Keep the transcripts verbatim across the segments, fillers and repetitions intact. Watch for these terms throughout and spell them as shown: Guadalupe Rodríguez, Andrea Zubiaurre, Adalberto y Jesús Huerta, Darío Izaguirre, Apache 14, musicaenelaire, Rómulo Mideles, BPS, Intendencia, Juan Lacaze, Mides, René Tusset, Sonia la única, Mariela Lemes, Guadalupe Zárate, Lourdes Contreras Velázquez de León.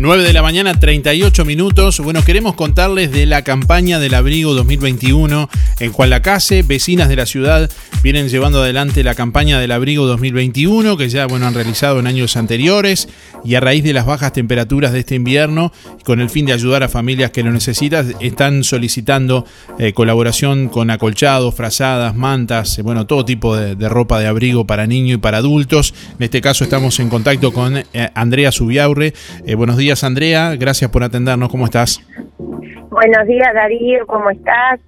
nueve de la mañana, treinta y ocho minutos. Bueno, queremos contarles de la campaña del abrigo dos mil veintiuno en Juan Lacaze. Vecinas de la ciudad vienen llevando adelante la campaña del abrigo dos mil veintiuno, que ya bueno, han realizado en años anteriores, y a raíz de las bajas temperaturas de este invierno, con el fin de ayudar a familias que lo necesitan, están solicitando eh, colaboración con acolchados, frazadas, mantas, eh, bueno, todo tipo de, de ropa de abrigo para niños y para adultos. En este caso estamos en contacto con eh, Andrea Zubiaurre. Eh, buenos días. Buenos días, Andrea, gracias por atendernos, ¿cómo estás? Buenos días, Darío, ¿cómo estás?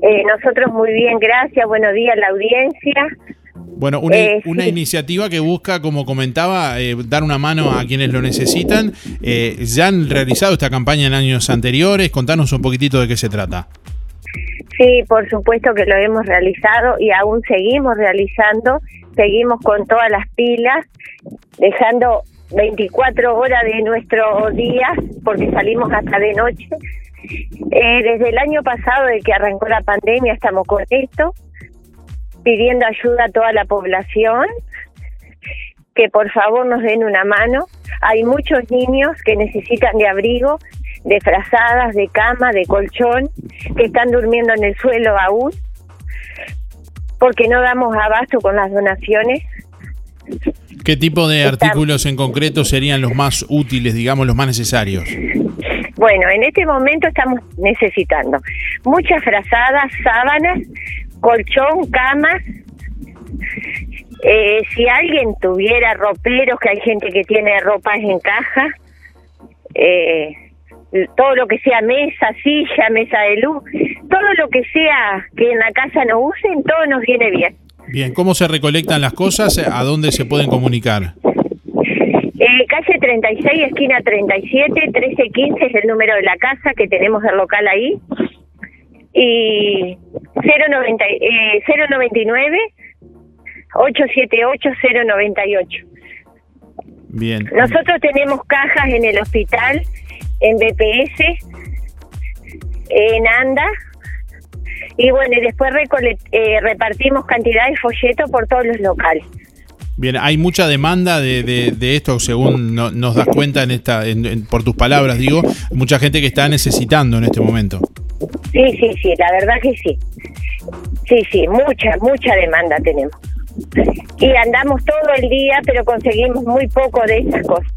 Eh, nosotros muy bien, gracias, buenos días a la audiencia. Bueno, una, eh, una sí. iniciativa que busca, como comentaba, eh, dar una mano a quienes lo necesitan. Eh, ya han realizado esta campaña en años anteriores, contanos un poquitito de qué se trata. Sí, por supuesto que lo hemos realizado y aún seguimos realizando, seguimos con todas las pilas, dejando veinticuatro horas de nuestro día, porque salimos hasta de noche. Eh, desde el año pasado, de que arrancó la pandemia, estamos con esto, pidiendo ayuda a toda la población, que por favor nos den una mano. Hay muchos niños que necesitan de abrigo, de frazadas, de cama, de colchón, que están durmiendo en el suelo aún, porque no damos abasto con las donaciones. ¿Qué tipo de artículos en concreto serían los más útiles, digamos, los más necesarios? Bueno, en este momento estamos necesitando muchas frazadas, sábanas, colchón, camas. Eh, si alguien tuviera roperos, que hay gente que tiene ropas en caja, eh, todo lo que sea mesa, silla, mesa de luz, todo lo que sea que en la casa no usen, todo nos viene bien. Bien, ¿cómo se recolectan las cosas? ¿A dónde se pueden comunicar? Eh, calle treinta y seis, esquina treinta y siete, trece quince es el número de la casa, que tenemos el local ahí. Y cero noventa, eh, cero noventa y nueve, ochocientos setenta y ocho, cero noventa y ocho. Bien. Nosotros tenemos cajas en el hospital, en B P S, en ANDA. Y bueno, y después recole- eh, repartimos cantidad de folletos por todos los locales. Bien, hay mucha demanda de, de, de esto, según no, nos das cuenta en esta, en, en, por tus palabras, digo, mucha gente que está necesitando en este momento. Sí, sí, sí, la verdad que sí. Sí, sí, mucha, mucha demanda tenemos. Y andamos todo el día, pero conseguimos muy poco de esas cosas.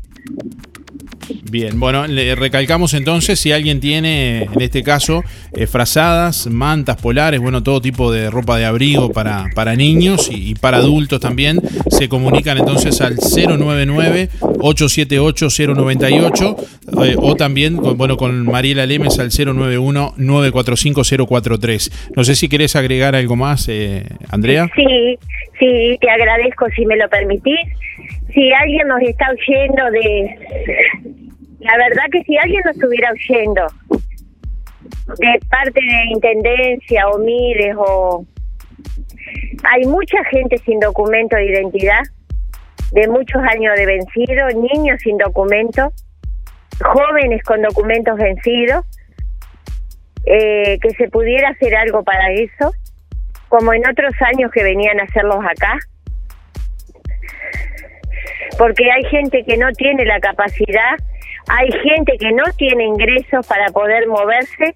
Bien, bueno, le recalcamos entonces, si alguien tiene, en este caso, eh, frazadas, mantas polares, bueno, todo tipo de ropa de abrigo para, para niños y, y para adultos también, se comunican entonces al cero noventa y nueve, ochocientos setenta y ocho, cero noventa y ocho eh, o también, con, bueno, con Mariela Lemes al cero noventa y uno, novecientos cuarenta y cinco, cero cuarenta y tres. No sé si querés agregar algo más, eh, Andrea. Sí, sí, te agradezco si me lo permitís. Si alguien nos está oyendo de... La verdad que si alguien nos estuviera oyendo de parte de Intendencia o Mides, o hay mucha gente sin documento de identidad, de muchos años de vencido, niños sin documento, jóvenes con documentos vencidos, eh, que se pudiera hacer algo para eso, como en otros años que venían a hacerlos acá. Porque hay gente que no tiene la capacidad, hay gente que no tiene ingresos para poder moverse.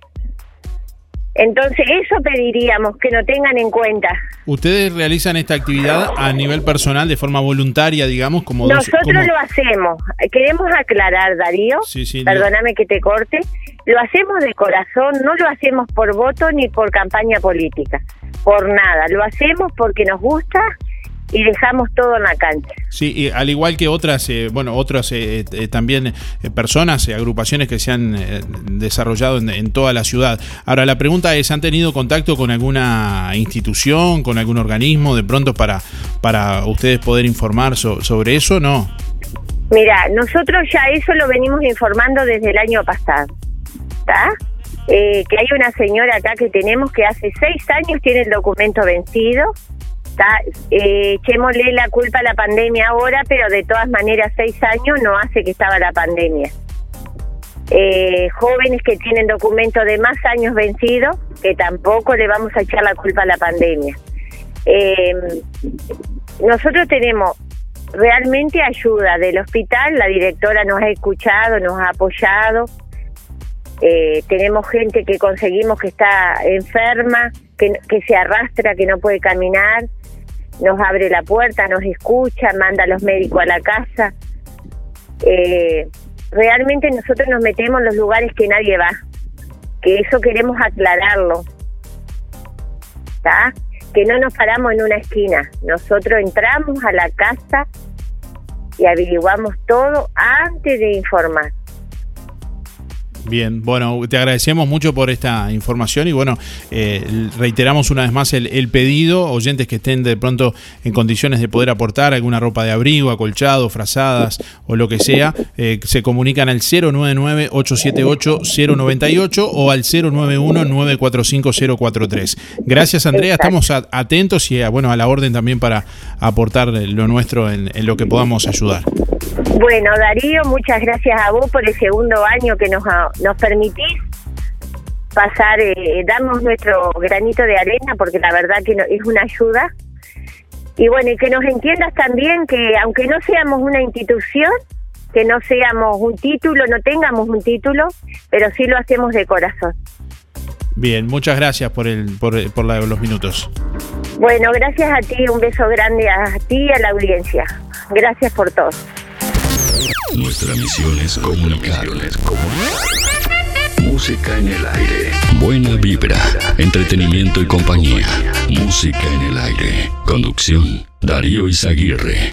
Entonces eso pediríamos, que lo tengan en cuenta. ¿Ustedes realizan esta actividad a nivel personal, de forma voluntaria, digamos? Como Nosotros dos, como... lo hacemos. Queremos aclarar, Darío, sí, sí, perdóname no. que te corte. Lo hacemos de corazón, no lo hacemos por voto ni por campaña política, por nada. Lo hacemos porque nos gusta y dejamos todo en la cancha. Sí, y al igual que otras, eh, bueno, otras eh, eh, también eh, personas, eh, agrupaciones que se han eh, desarrollado en, en toda la ciudad. Ahora, la pregunta es, ¿han tenido contacto con alguna institución, con algún organismo, de pronto para, para ustedes poder informar so, sobre eso, no? Mira, nosotros ya eso lo venimos informando desde el año pasado, ¿está? Eh, que hay una señora acá que tenemos que hace seis años tiene el documento vencido. Está, eh, echémosle la culpa a la pandemia ahora, pero de todas maneras seis años no hace que estaba la pandemia. Eh, jóvenes que tienen documentos de más años vencidos, que tampoco le vamos a echar la culpa a la pandemia. Eh, nosotros tenemos realmente ayuda del hospital. La directora nos ha escuchado, nos ha apoyado. Eh, tenemos gente que conseguimos que está enferma, que, que se arrastra, que no puede caminar. Nos abre la puerta, nos escucha, manda a los médicos a la casa. Eh, realmente nosotros nos metemos en los lugares que nadie va. Que eso queremos aclararlo. ¿Está? Que no nos paramos en una esquina. Nosotros entramos a la casa y averiguamos todo antes de informar. Bien, bueno, te agradecemos mucho por esta información y bueno, eh, reiteramos una vez más el, el pedido, oyentes que estén de pronto en condiciones de poder aportar alguna ropa de abrigo, acolchado, frazadas o lo que sea, eh, se comunican al cero nueve nueve, ocho siete ocho, cero nueve ocho o al cero nueve uno, nueve cuatro cinco, cero cuatro tres. Gracias, Andrea, estamos a, atentos y a, bueno, a la orden también para aportar lo nuestro en, en lo que podamos ayudar. Bueno, Darío, muchas gracias a vos por el segundo año que nos, nos permitís pasar, eh, damos nuestro granito de arena, porque la verdad que no, es una ayuda. Y bueno, y que nos entiendas también que aunque no seamos una institución, que no seamos un título, no tengamos un título, pero sí lo hacemos de corazón. Bien, muchas gracias por el por, por la, los minutos. Bueno, gracias a ti, un beso grande a ti y a la audiencia. Gracias por todo. Nuestra misión es comunicar. Música en el aire. Buena vibra, entretenimiento y compañía. Música en el aire. Conducción, Darío Izaguirre.